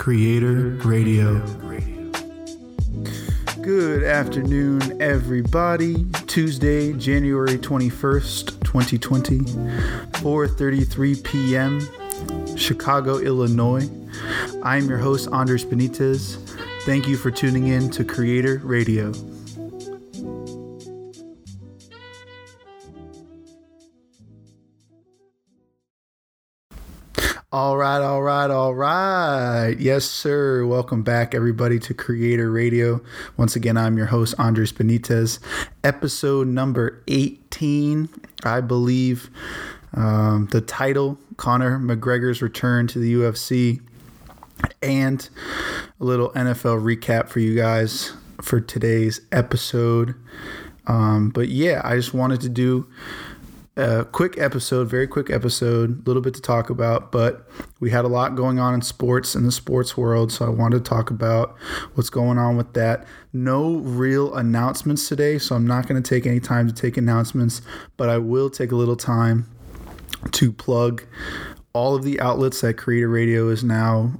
Creator Radio. Good afternoon, everybody. Tuesday, January 21st, 2020, 4:33 p.m., Chicago, Illinois. I'm your host, Andres Benitez. Thank you for tuning in to Creator Radio. All right. Yes, sir. Welcome back, everybody, to Creator Radio. Once again, I'm your host, Andres Benitez. Episode number 18, I believe. The title, Conor McGregor's return to the UFC, and a little NFL recap for you guys for today's episode. But yeah, I just wanted to do a quick episode, very quick episode, a little bit to talk about, but we had a lot going on in sports, in the sports world, so I wanted to talk about what's going on with that. No real announcements today, so I'm not going to take any time to take announcements, but I will take a little time to plug all of the outlets that Creator Radio is now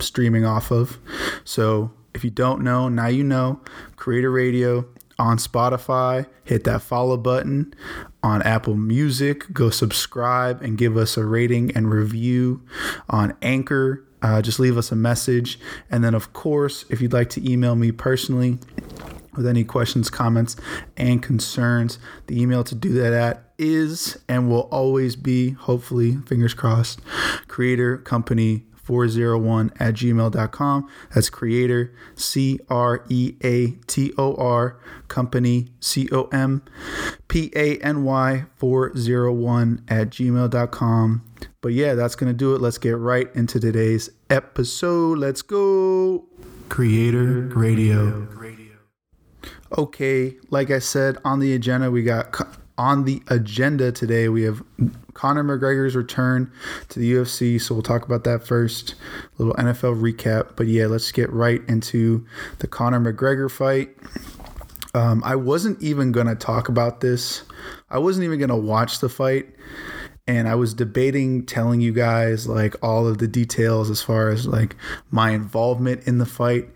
streaming off of. So if you don't know, now you know. Creator Radio on Spotify, hit that follow button. On Apple Music, go subscribe and give us a rating and review. On Anchor, just leave us a message. And then, of course, if you'd like to email me personally with any questions, comments, and concerns, the email to do that at is and will always be, hopefully, fingers crossed, creatorcompany401@gmail.com. That's creator, creator, company, company401@gmail.com. But yeah, that's going to do it. Let's get right into today's episode. Let's go. Creator Radio. Okay, like I said, on the agenda, we got... On the agenda today, we have Conor McGregor's return to the UFC, so we'll talk about that first. A little NFL recap, but yeah, let's get right into the Conor McGregor fight. I wasn't even going to talk about this. I wasn't even going to watch the fight, and I was debating telling you guys like all of the details as far as like my involvement in the fight.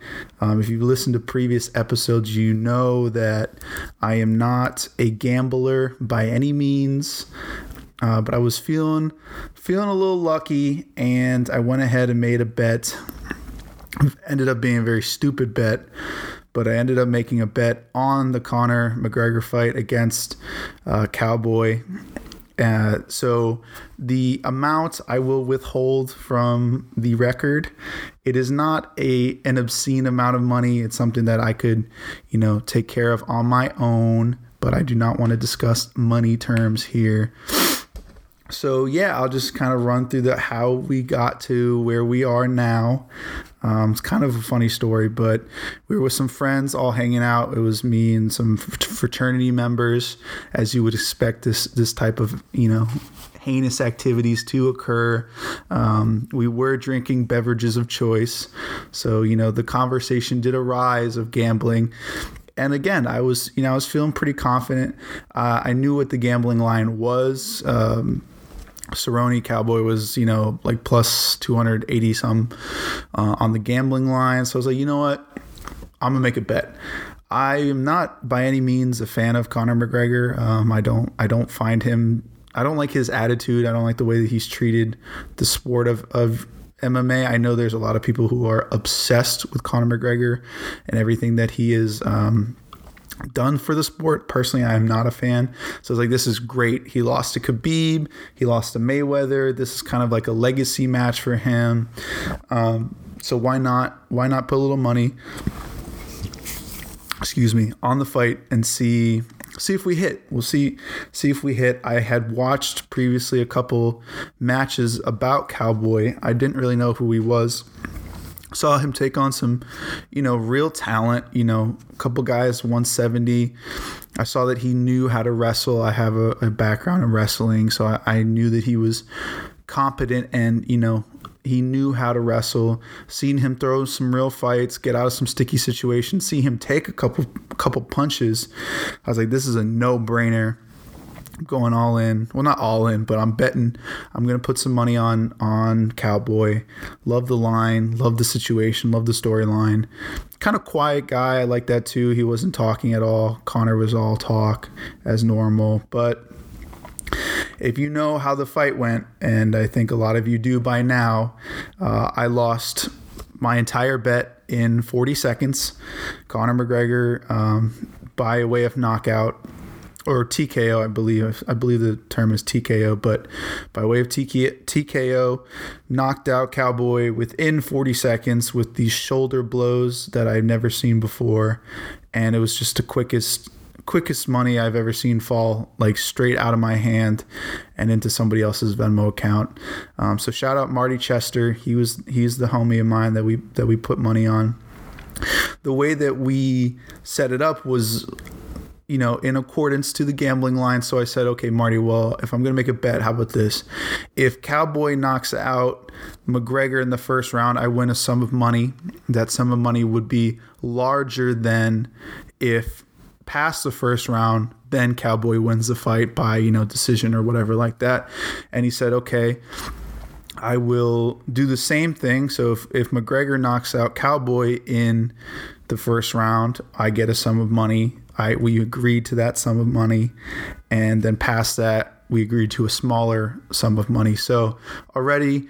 If you've listened to previous episodes, you know that I am not a gambler by any means, but I was feeling a little lucky, and I went ahead and made a bet. It ended up being a very stupid bet, but I ended up making a bet on the Conor McGregor fight against Cowboy. So the amount I will withhold from the record, it is not an obscene amount of money. It's something that I could, take care of on my own, but I do not want to discuss money terms here. So yeah, I'll just kind of run through how we got to where we are now. It's kind of a funny story, but we were with some friends all hanging out. It was me and some fraternity members, as you would expect this type of, heinous activities to occur. We were drinking beverages of choice. So, the conversation did arise of gambling. And again, I was feeling pretty confident. I knew what the gambling line was. Cerrone Cowboy was, like plus 280 some on the gambling line. So I was like, you know what? I'm going to make a bet. I am not by any means a fan of Conor McGregor. I don't like his attitude. I don't like the way that he's treated the sport of MMA. I know there's a lot of people who are obsessed with Conor McGregor and everything that he is done for the sport. Personally, I am not a fan. So it's like, this is great. He lost to Khabib. He lost to Mayweather. This is kind of like a legacy match for him. So why not put a little money, on the fight and see if we hit. We'll see if we hit. I had watched previously a couple matches about Cowboy. I didn't really know who he was. Saw him take on some, real talent, a couple guys, 170. I saw that he knew how to wrestle. I have a background in wrestling, so I knew that he was competent and, he knew how to wrestle. Seen him throw some real fights, get out of some sticky situations, see him take a couple punches. I was like, this is a no-brainer. going all in. Well, not all in, but I'm betting. I'm going to put some money on Cowboy. Love the line. Love the situation. Love the storyline. Kind of quiet guy. I like that too. He wasn't talking at all. Connor was all talk as normal. But if you know how the fight went, and I think a lot of you do by now, I lost my entire bet in 40 seconds. Conor McGregor by way of knockout. Or TKO, I believe the term is TKO, but by way of TKO, knocked out Cowboy within 40 seconds with these shoulder blows that I've never seen before, and it was just the quickest money I've ever seen fall like straight out of my hand and into somebody else's Venmo account. So shout out Marty Chester, he's the homie of mine that we put money on. The way that we set it up was, you know, in accordance to the gambling line. So I said, okay, Marty, well, if I'm going to make a bet, how about this? If Cowboy knocks out McGregor in the first round, I win a sum of money. That sum of money would be larger than if past the first round, then Cowboy wins the fight by, you know, decision or whatever like that. And he said, okay, I will do the same thing. So if McGregor knocks out Cowboy in the first round, I get a sum of money. We agreed to that sum of money, and then past that, we agreed to a smaller sum of money. So already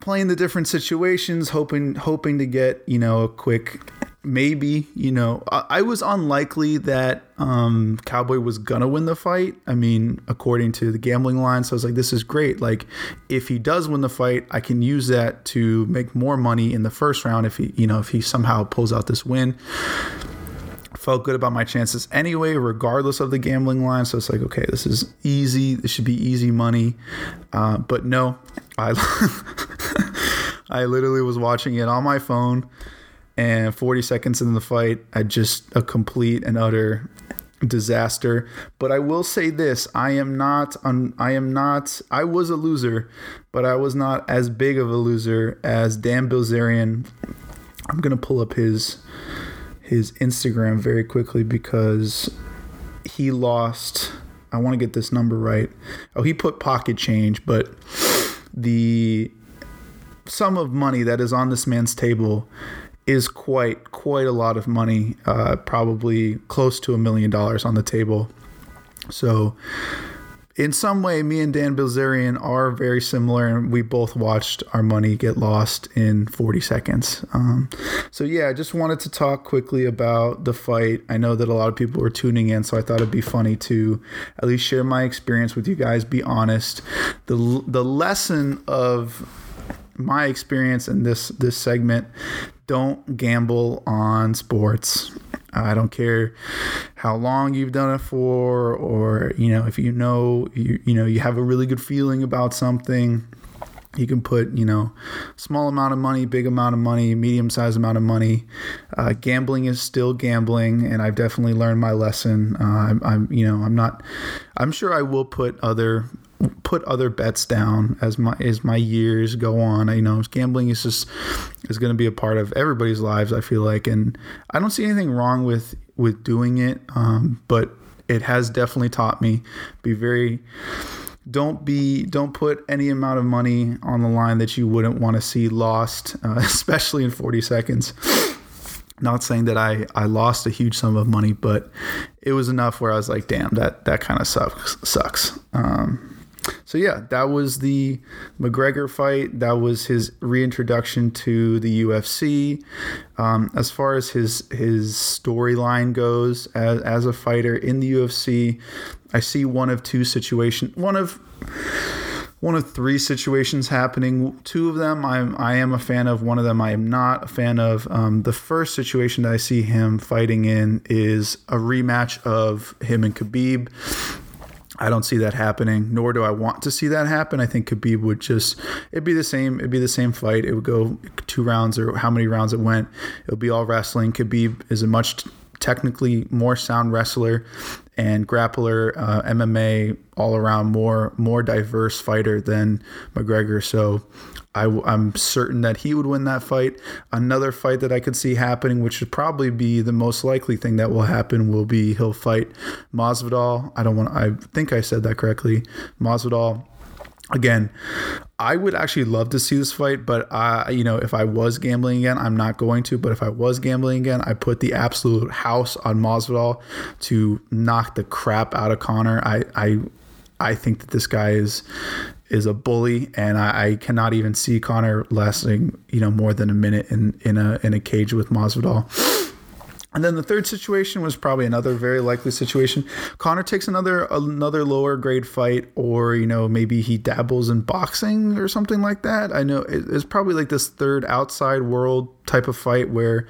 playing the different situations, hoping to get, you know, a quick maybe. You know, I was unlikely that Cowboy was gonna win the fight. I mean, according to the gambling line, so I was like, this is great. Like, if he does win the fight, I can use that to make more money in the first round. If he somehow pulls out this win. Felt good about my chances anyway, regardless of the gambling line. So it's like, okay, this is easy. This should be easy money. But no, I literally was watching it on my phone, and 40 seconds into the fight, I just a complete and utter disaster. But I will say this: I was a loser, but I was not as big of a loser as Dan Bilzerian. I'm gonna pull up his Instagram very quickly because he lost, I want to get this number right. Oh, he put pocket change, but the sum of money that is on this man's table is quite a lot of money, probably close to $1 million on the table. So in some way, me and Dan Bilzerian are very similar, and we both watched our money get lost in 40 seconds. So yeah, I just wanted to talk quickly about the fight. I know that a lot of people were tuning in, so I thought it'd be funny to at least share my experience with you guys, be honest. The lesson of my experience in this segment: don't gamble on sports. I don't care how long you've done it for, or, you know, if you have a really good feeling about something, you can put, you know, small amount of money, big amount of money, medium-sized amount of money. Gambling is still gambling, and I've definitely learned my lesson. I'm sure I will put other bets down as my years go on. You know, gambling is going to be a part of everybody's lives, I feel like, and I don't see anything wrong with doing it. But it has definitely taught me don't put any amount of money on the line that you wouldn't want to see lost, especially in 40 seconds. Not saying that I lost a huge sum of money, but it was enough where I was like, damn, that kind of sucks. So yeah, that was the McGregor fight. That was his reintroduction to the UFC. As far as his storyline goes as a fighter in the UFC, I see one of three situations happening. Two of them I am a fan of. One of them I am not a fan of. The first situation that I see him fighting in is a rematch of him and Khabib. I don't see that happening, nor do I want to see that happen. I think Khabib would it'd be the same fight. It would go 2 rounds or how many rounds it went. It would be all wrestling. Khabib is a much technically more sound wrestler and grappler, MMA all around, more diverse fighter than McGregor. So I'm certain that he would win that fight. Another fight that I could see happening, which would probably be the most likely thing that will happen, will be he'll fight Masvidal. I think I said that correctly. Masvidal. Again, I would actually love to see this fight, but if I was gambling again, I'm not going to. But if I was gambling again, I put the absolute house on Masvidal to knock the crap out of Conor. I think that this guy is a bully, and I cannot even see Conor lasting more than a minute in a cage with Masvidal. And then the third situation was probably another very likely situation. Conor takes another lower grade fight, or maybe he dabbles in boxing or something like that. I know it's probably like this third outside world type of fight where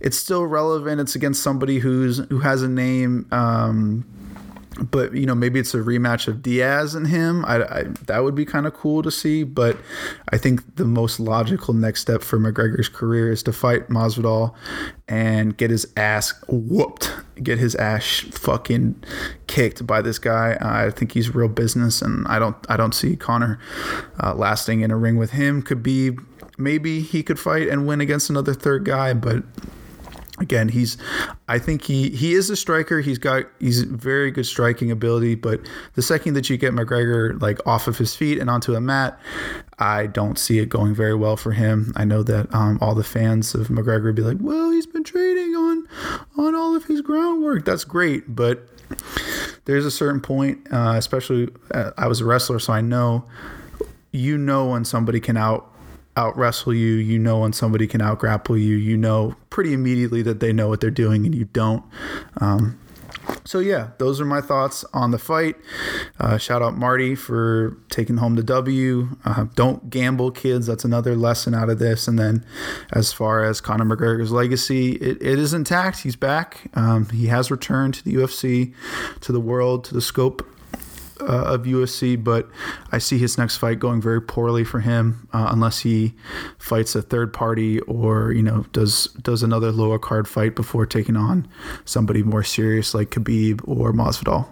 it's still relevant. It's against somebody who has a name. But, maybe it's a rematch of Diaz and him. That would be kind of cool to see. But I think the most logical next step for McGregor's career is to fight Masvidal and get his ass whooped, get his ass fucking kicked by this guy. I think he's real business, and I don't see Conor lasting in a ring with him. Khabib, maybe he could fight and win against another third guy, but... Again, I think he is a striker. He's very good striking ability, but the second that you get McGregor off of his feet and onto a mat, I don't see it going very well for him. I know that all the fans of McGregor would be like, well, he's been training on all of his groundwork. That's great, but there's a certain point, especially I was a wrestler, so I know when somebody can out wrestle you, when somebody can out grapple you, pretty immediately that they know what they're doing and you don't. So yeah, those are my thoughts on the fight. Shout out Marty for taking home the W. Don't gamble, kids. That's another lesson out of this. And then as far as Conor McGregor's legacy, it is intact. He's back. He has returned to the UFC, to the world, to the scope of UFC, but I see his next fight going very poorly for him unless he fights a third party or does another lower card fight before taking on somebody more serious like Khabib or Masvidal.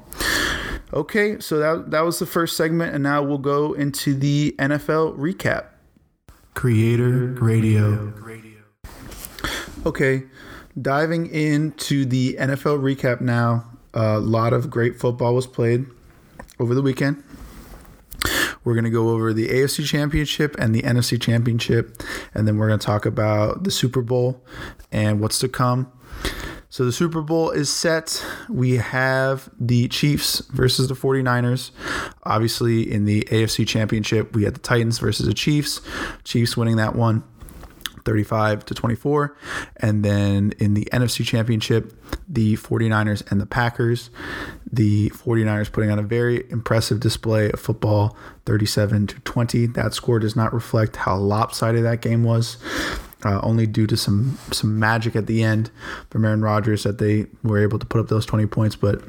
Okay, so that was the first segment, and now we'll go into the NFL recap. Creator Radio. Okay, diving into the NFL recap now. A lot of great football was played over the weekend. We're going to go over the AFC Championship and the NFC Championship, and then we're going to talk about the Super Bowl and what's to come. So the Super Bowl is set. We have the Chiefs versus the 49ers. Obviously, in the AFC Championship, we had the Titans versus the Chiefs. Chiefs winning that one, 35-24. And then in the NFC Championship, the 49ers and the Packers. The 49ers putting on a very impressive display of football, 37-20. That score does not reflect how lopsided that game was, only due to some magic at the end from Aaron Rodgers that they were able to put up those 20 points, but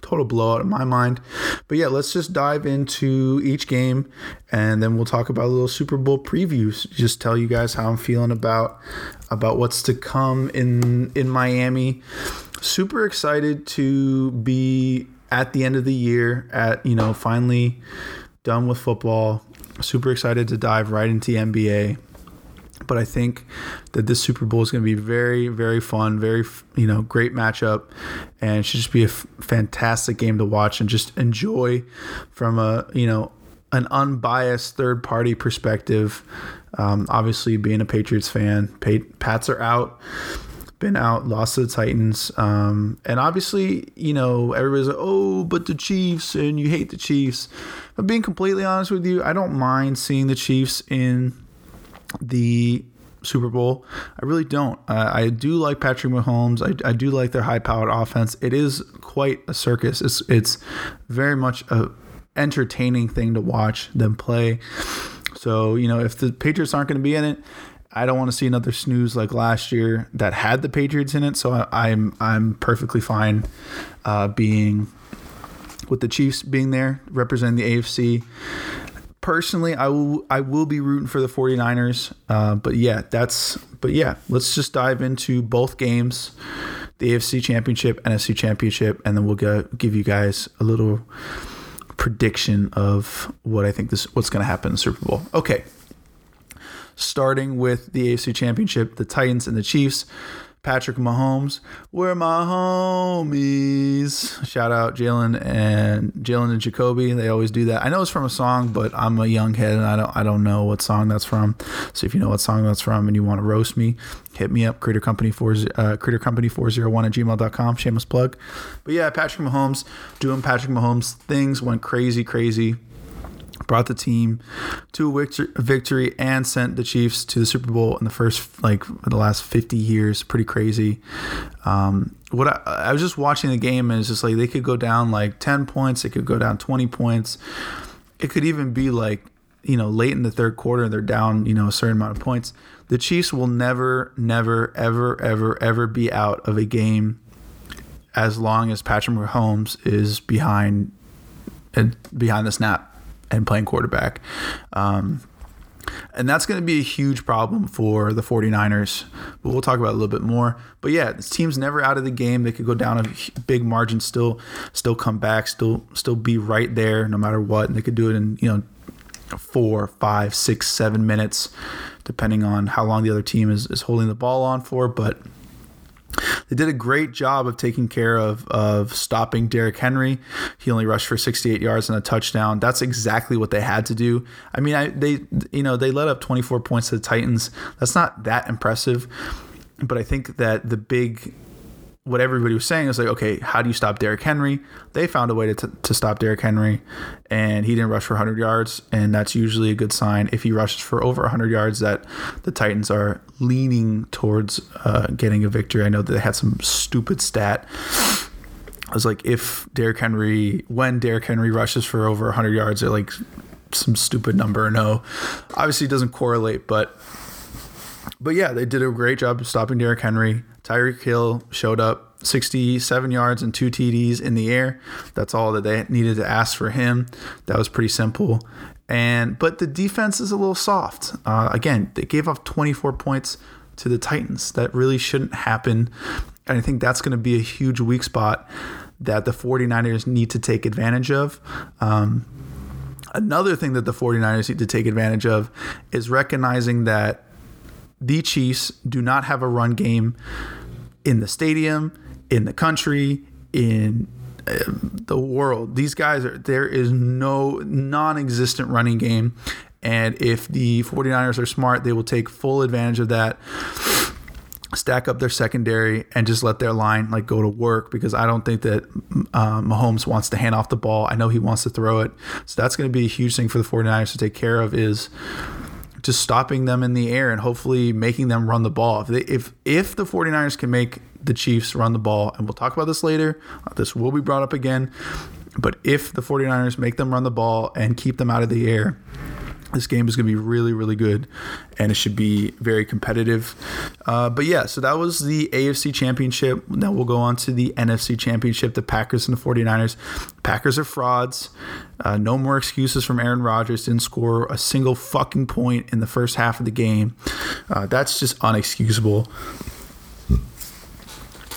total blowout in my mind. But yeah, let's just dive into each game, and then we'll talk about a little Super Bowl previews. Just tell you guys how I'm feeling about what's to come in Miami. Super excited to be at the end of the year, finally done with football. Super excited to dive right into the NBA. But I think that this Super Bowl is going to be very, very fun, very, great matchup. And it should just be a fantastic game to watch and just enjoy from an unbiased third-party perspective. Obviously, being a Patriots fan, Pats are out. Been out, lost to the Titans, and obviously, everybody's like, oh, but the Chiefs, and you hate the Chiefs. But being completely honest with you, I don't mind seeing the Chiefs in the Super Bowl. I really don't. I do like Patrick Mahomes. I do like their high-powered offense. It is quite a circus. It's very much a entertaining thing to watch them play. So, if the Patriots aren't going to be in it, I don't want to see another snooze like last year that had the Patriots in it. So I'm perfectly fine being with the Chiefs being there, representing the AFC. Personally, I will be rooting for the 49ers. But yeah, let's just dive into both games, the AFC Championship, NFC Championship, and then we'll give you guys a little prediction of what I think what's going to happen in the Super Bowl. Okay. starting with the AFC Championship, the Titans and the Chiefs. Patrick Mahomes, we're my homies. Shout out Jalen and Jacoby. They always do that. I know it's from a song, but I'm a young head and I don't know what song that's from. So if you know what song that's from and you want to roast me, hit me up, creatorcompany401@gmail.com. Shameless plug. But yeah, Patrick Mahomes doing Patrick Mahomes things, went crazy. Brought the team to a victory and sent the Chiefs to the Super Bowl in the first, the last 50 years. Pretty crazy. What I was just watching the game, and it's just like they could go down 10 points. It could go down 20 points. It could even be late in the third quarter, they're down, a certain amount of points. The Chiefs will never, ever be out of a game as long as Patrick Mahomes is behind the snap and playing quarterback. And that's going to be a huge problem for the 49ers, but we'll talk about it a little bit more. But yeah, this team's never out of the game. They could go down a big margin, still come back, still be right there no matter what. And they could do it in, 4, 5, 6, 7 minutes, depending on how long the other team is holding the ball on for. But they did a great job of taking care of stopping Derrick Henry. He only rushed for 68 yards and a touchdown. That's exactly what they had to do. I mean, they let up 24 points to the Titans. That's not that impressive, but I think that what everybody was saying is okay, how do you stop Derrick Henry? They found a way to stop Derrick Henry, and he didn't rush for 100 yards, and that's usually a good sign. If he rushes for over 100 yards, that the Titans are leaning towards getting a victory. I know that they had some stupid stat. I was like, when Derrick Henry rushes for over 100 yards, at some stupid number. No, obviously it doesn't correlate, but yeah, they did a great job of stopping Derrick Henry. Tyreek Hill showed up, 67 yards and 2 TDs in the air. That's all that they needed to ask for him. That was pretty simple. But the defense is a little soft. Again, they gave off 24 points to the Titans. That really shouldn't happen. And I think that's going to be a huge weak spot that the 49ers need to take advantage of. Another thing that the 49ers need to take advantage of is recognizing that the Chiefs do not have a run game in the stadium, in the country, in the world. These guys there is no non-existent running game. And if the 49ers are smart, they will take full advantage of that, stack up their secondary, and just let their line go to work, because I don't think that Mahomes wants to hand off the ball. I know he wants to throw it. So that's going to be a huge thing for the 49ers to take care of, is just stopping them in the air and hopefully making them run the ball. If the 49ers can make the Chiefs run the ball, and we'll talk about this later, this will be brought up again, but if the 49ers make them run the ball and keep them out of the air, this game is going to be really, really good, and it should be very competitive. But yeah, so that was the AFC Championship. Now we'll go on to the NFC Championship, the Packers and the 49ers. Packers are frauds. No more excuses from Aaron Rodgers. Didn't score a single fucking point in the first half of the game. That's just unexcusable.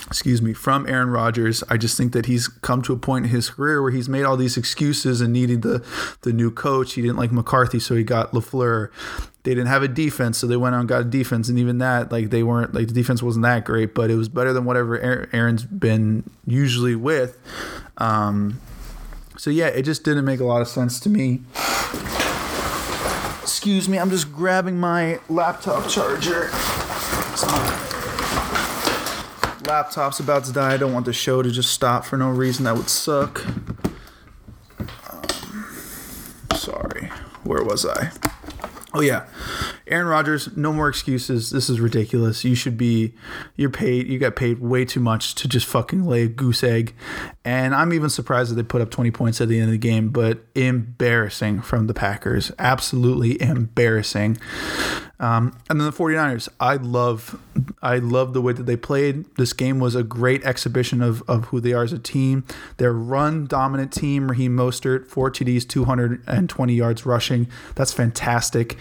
Excuse me, from Aaron Rodgers. I just think that he's come to a point in his career where he's made all these excuses and needed the new coach. He didn't like McCarthy, so he got LaFleur. They didn't have a defense, so they went out and got a defense. And even that, the defense wasn't that great, but it was better than whatever Aaron's been usually with. So yeah, it just didn't make a lot of sense to me. Excuse me, I'm just grabbing my laptop charger. Laptop's about to die. I don't want the show to just stop for no reason. That would suck. Sorry. Where was I? Oh, yeah. Aaron Rodgers, no more excuses. This is ridiculous. You got paid way too much to just fucking lay a goose egg. And I'm even surprised that they put up 20 points at the end of the game, but embarrassing from the Packers. Absolutely embarrassing. And then the 49ers, I love the way that they played. This game was a great exhibition of who they are as a team. Their run-dominant team, Raheem Mostert, 4 TDs, 220 yards rushing. That's fantastic.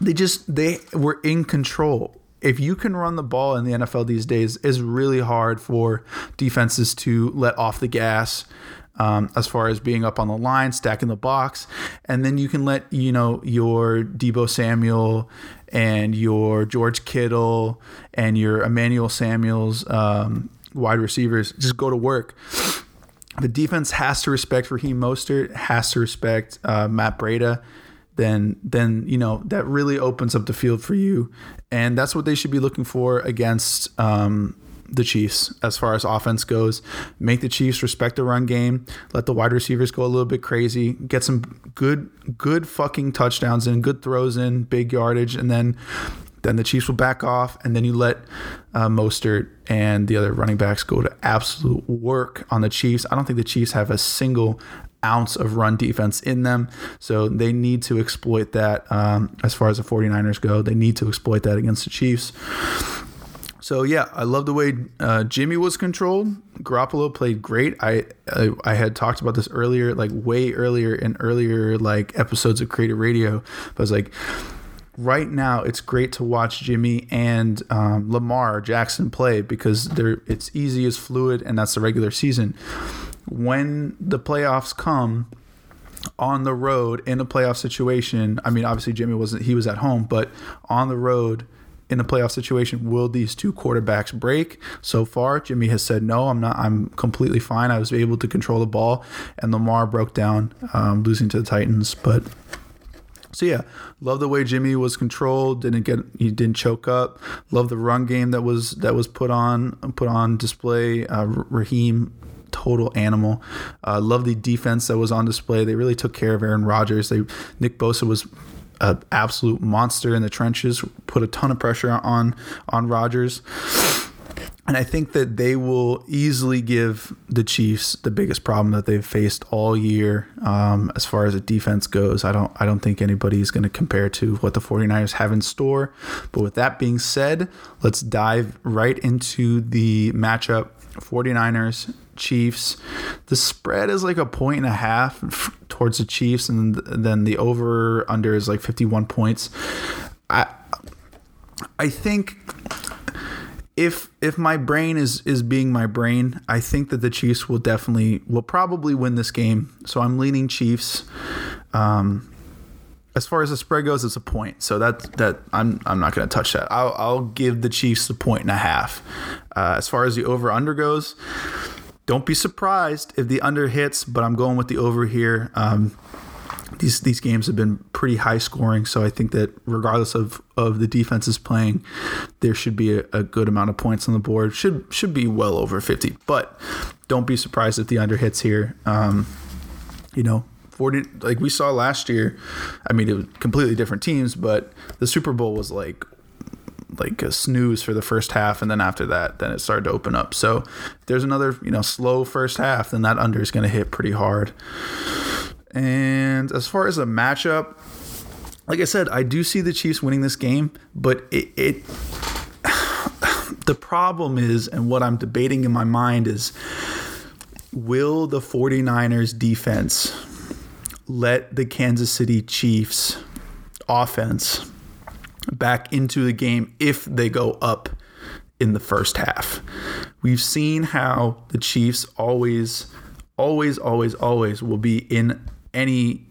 They were in control. If you can run the ball in the NFL these days, it's really hard for defenses to let off the gas. as far as being up on the line, stacking the box. And then you can let, you know, your Deebo Samuel and your George Kittle and your Emmanuel Samuels wide receivers just go to work. The defense has to respect Raheem Mostert, has to respect Matt Breda. Then you know that really opens up the field for you, and that's what they should be looking for against the Chiefs as far as offense goes. Make the Chiefs respect the run game, let the wide receivers go a little bit crazy, get some good fucking touchdowns in, good throws in, big yardage, and then the Chiefs will back off, and then you let Mostert and the other running backs go to absolute work on the Chiefs. I don't think the Chiefs have a single ounce of run defense in them, so they need to exploit that. As far as the 49ers go, they need to exploit that against the Chiefs. So yeah, I love the way Jimmy was controlled. Garoppolo played great. I had talked about this earlier, like way earlier in earlier like episodes of Creative Radio. But I was like, right now, it's great to watch Jimmy and Lamar Jackson play because it's easy, it's fluid, and that's the regular season. When the playoffs come on the road in a playoff situation, I mean, obviously Jimmy wasn't, he was at home, but on the road in a playoff situation, will these two quarterbacks break? So far, Jimmy has said, no, I'm not. I'm completely fine. I was able to control the ball, and Lamar broke down, losing to the Titans, but... So yeah, love the way Jimmy was controlled. He didn't choke up. Love the run game that was put on display. Raheem, total animal. Love the defense that was on display. They really took care of Aaron Rodgers. Nick Bosa was an absolute monster in the trenches. Put a ton of pressure on Rodgers. And I think that they will easily give the Chiefs the biggest problem that they've faced all year as far as the defense goes. I don't think anybody is going to compare to what the 49ers have in store. But with that being said, let's dive right into the matchup. 49ers, Chiefs. The spread is like 1.5 towards the Chiefs, and then the over-under is like 51 points. I think... If my brain is being my brain, I think that the Chiefs will probably win this game. So I'm leaning Chiefs. As far as the spread goes, it's a point. So that I'm not going to touch that. I'll give the Chiefs the 1.5. As far as the over under goes, don't be surprised if the under hits, but I'm going with the over here. These games have been pretty high scoring, so I think that regardless of the defenses playing, there should be a good amount of points on the board. Should be well over 50, but don't be surprised if the under hits here. 40, like we saw last year. I mean, it was completely different teams, but the Super Bowl was like a snooze for the first half, and then after that, then it started to open up. So if there's another slow first half, then that under is going to hit pretty hard. And as far as a matchup, like I said, I do see the Chiefs winning this game, but it the problem is, and what I'm debating in my mind is, will the 49ers defense let the Kansas City Chiefs offense back into the game if they go up in the first half? We've seen how the Chiefs always will be in any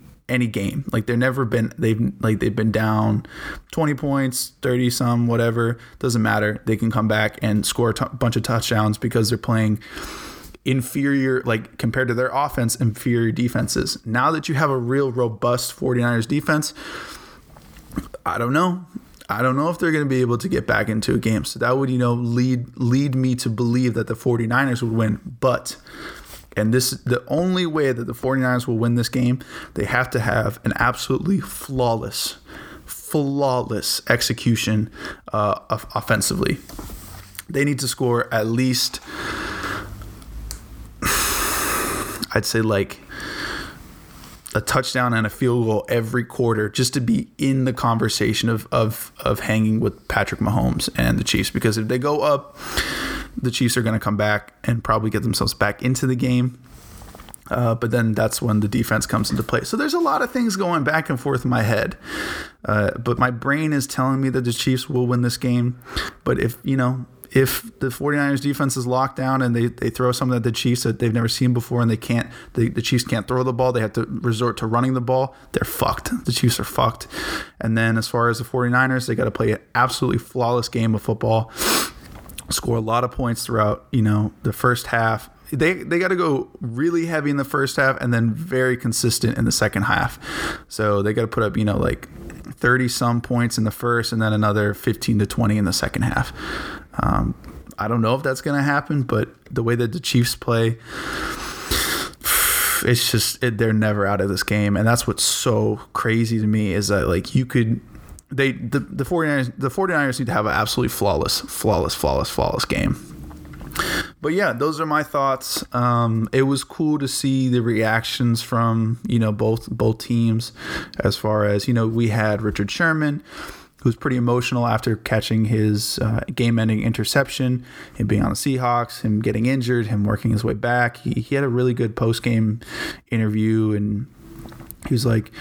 game. Like they've been down 20 points, 30 some, whatever, doesn't matter. They can come back and score a bunch of touchdowns because they're playing inferior, like compared to their offense, inferior defenses. Now that you have a real robust 49ers defense, I don't know if they're going to be able to get back into a game. So that would, lead me to believe that the 49ers would win, and this is the only way that the 49ers will win this game. They have to have an absolutely flawless execution offensively. They need to score at least, I'd say, like a touchdown and a field goal every quarter just to be in the conversation of hanging with Patrick Mahomes and the Chiefs. Because if they go up, the Chiefs are going to come back and probably get themselves back into the game. But then that's when the defense comes into play. So there's a lot of things going back and forth in my head. But my brain is telling me that the Chiefs will win this game. But if, if the 49ers defense is locked down and they throw something at the Chiefs that they've never seen before and they can't, the Chiefs can't throw the ball, they have to resort to running the ball, they're fucked. The Chiefs are fucked. And then as far as the 49ers, they got to play an absolutely flawless game of football, score a lot of points throughout, you know, the first half. They got to go really heavy in the first half and then very consistent in the second half. So they got to put up, you know, like 30-some points in the first and then another 15 to 20 in the second half. I don't know if that's going to happen, but the way that the Chiefs play, it's just they're never out of this game. And that's what's so crazy to me is that, like, you could – the 49ers need to have an absolutely flawless game. But yeah, those are my thoughts. It was cool to see the reactions from, you know, both teams. As far as, you know, we had Richard Sherman, who was pretty emotional after catching his game-ending interception, him being on the Seahawks, him getting injured, him working his way back. He had a really good post-game interview, and he was like,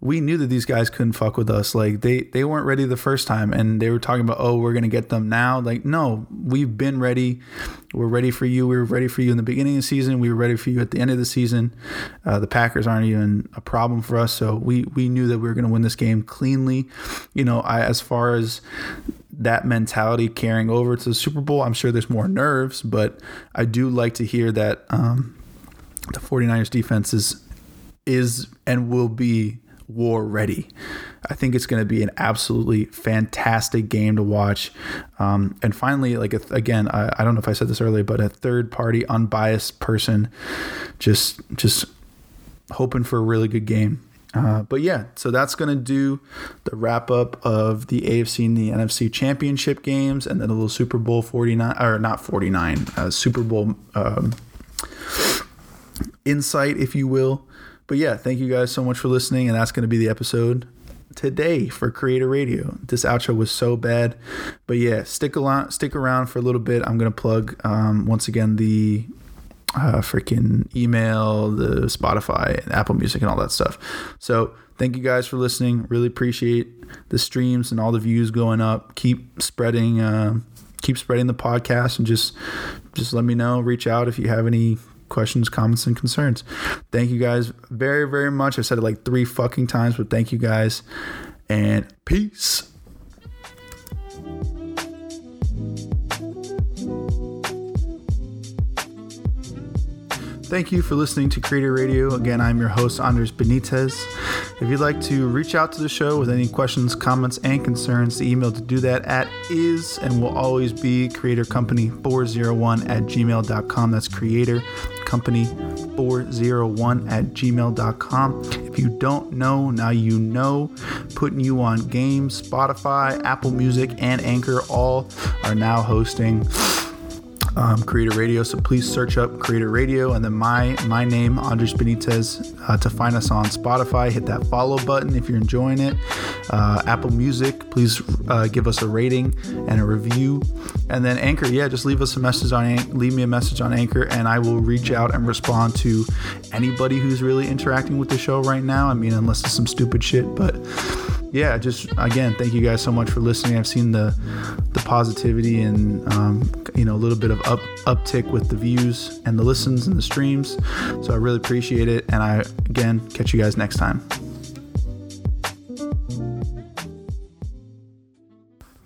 we knew that these guys couldn't fuck with us. Like, they weren't ready the first time, and they were talking about, oh, we're going to get them now. Like, no, we've been ready. We're ready for you. We were ready for you in the beginning of the season. We were ready for you at the end of the season. The Packers aren't even a problem for us, so we knew that we were going to win this game cleanly. You know, as far as that mentality carrying over to the Super Bowl, I'm sure there's more nerves, but I do like to hear that the 49ers defense is and will be war ready. I think it's going to be an absolutely fantastic game to watch. And finally, like, again, I don't know if I said this earlier, but a third party unbiased person just hoping for a really good game. But yeah, so that's going to do the wrap up of the AFC and the NFC championship games. And then a little Super Bowl 49 or not 49, Super Bowl insight, if you will. But yeah, thank you guys so much for listening, and that's going to be the episode today for Creator Radio. This outro was so bad, but yeah, stick around for a little bit. I'm going to plug once again the freaking email, the Spotify, and Apple Music, and all that stuff. So thank you guys for listening. Really appreciate the streams and all the views going up. Keep spreading the podcast, and just let me know. Reach out if you have any questions, comments, and concerns. Thank you guys very, very much. I said it like 3 fucking times, but thank you guys, and peace. Thank you for listening to Creator Radio. Again, I'm your host, Andres Benitez. If you'd like to reach out to the show with any questions, comments, and concerns, the email to do that at is and will always be creatorcompany401@gmail.com. That's creatorcompany401@gmail.com. If you don't know, now you know. Putting you on Games, Spotify, Apple Music, and Anchor all are now hosting Creator Radio, so please search up Creator Radio and then my name, Andres Benitez, to find us on Spotify. Hit that follow button if you're enjoying it. Apple Music, please give us a rating and a review. And then Anchor, yeah, just leave me a message on Anchor, and I will reach out and respond to anybody who's really interacting with the show right now. I mean, unless it's some stupid shit, but yeah, just again, thank you guys so much for listening. I've seen the positivity and you know, a little bit of uptick with the views and the listens and the streams. So I really appreciate it, and I again catch you guys next time.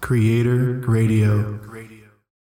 Creator Radio.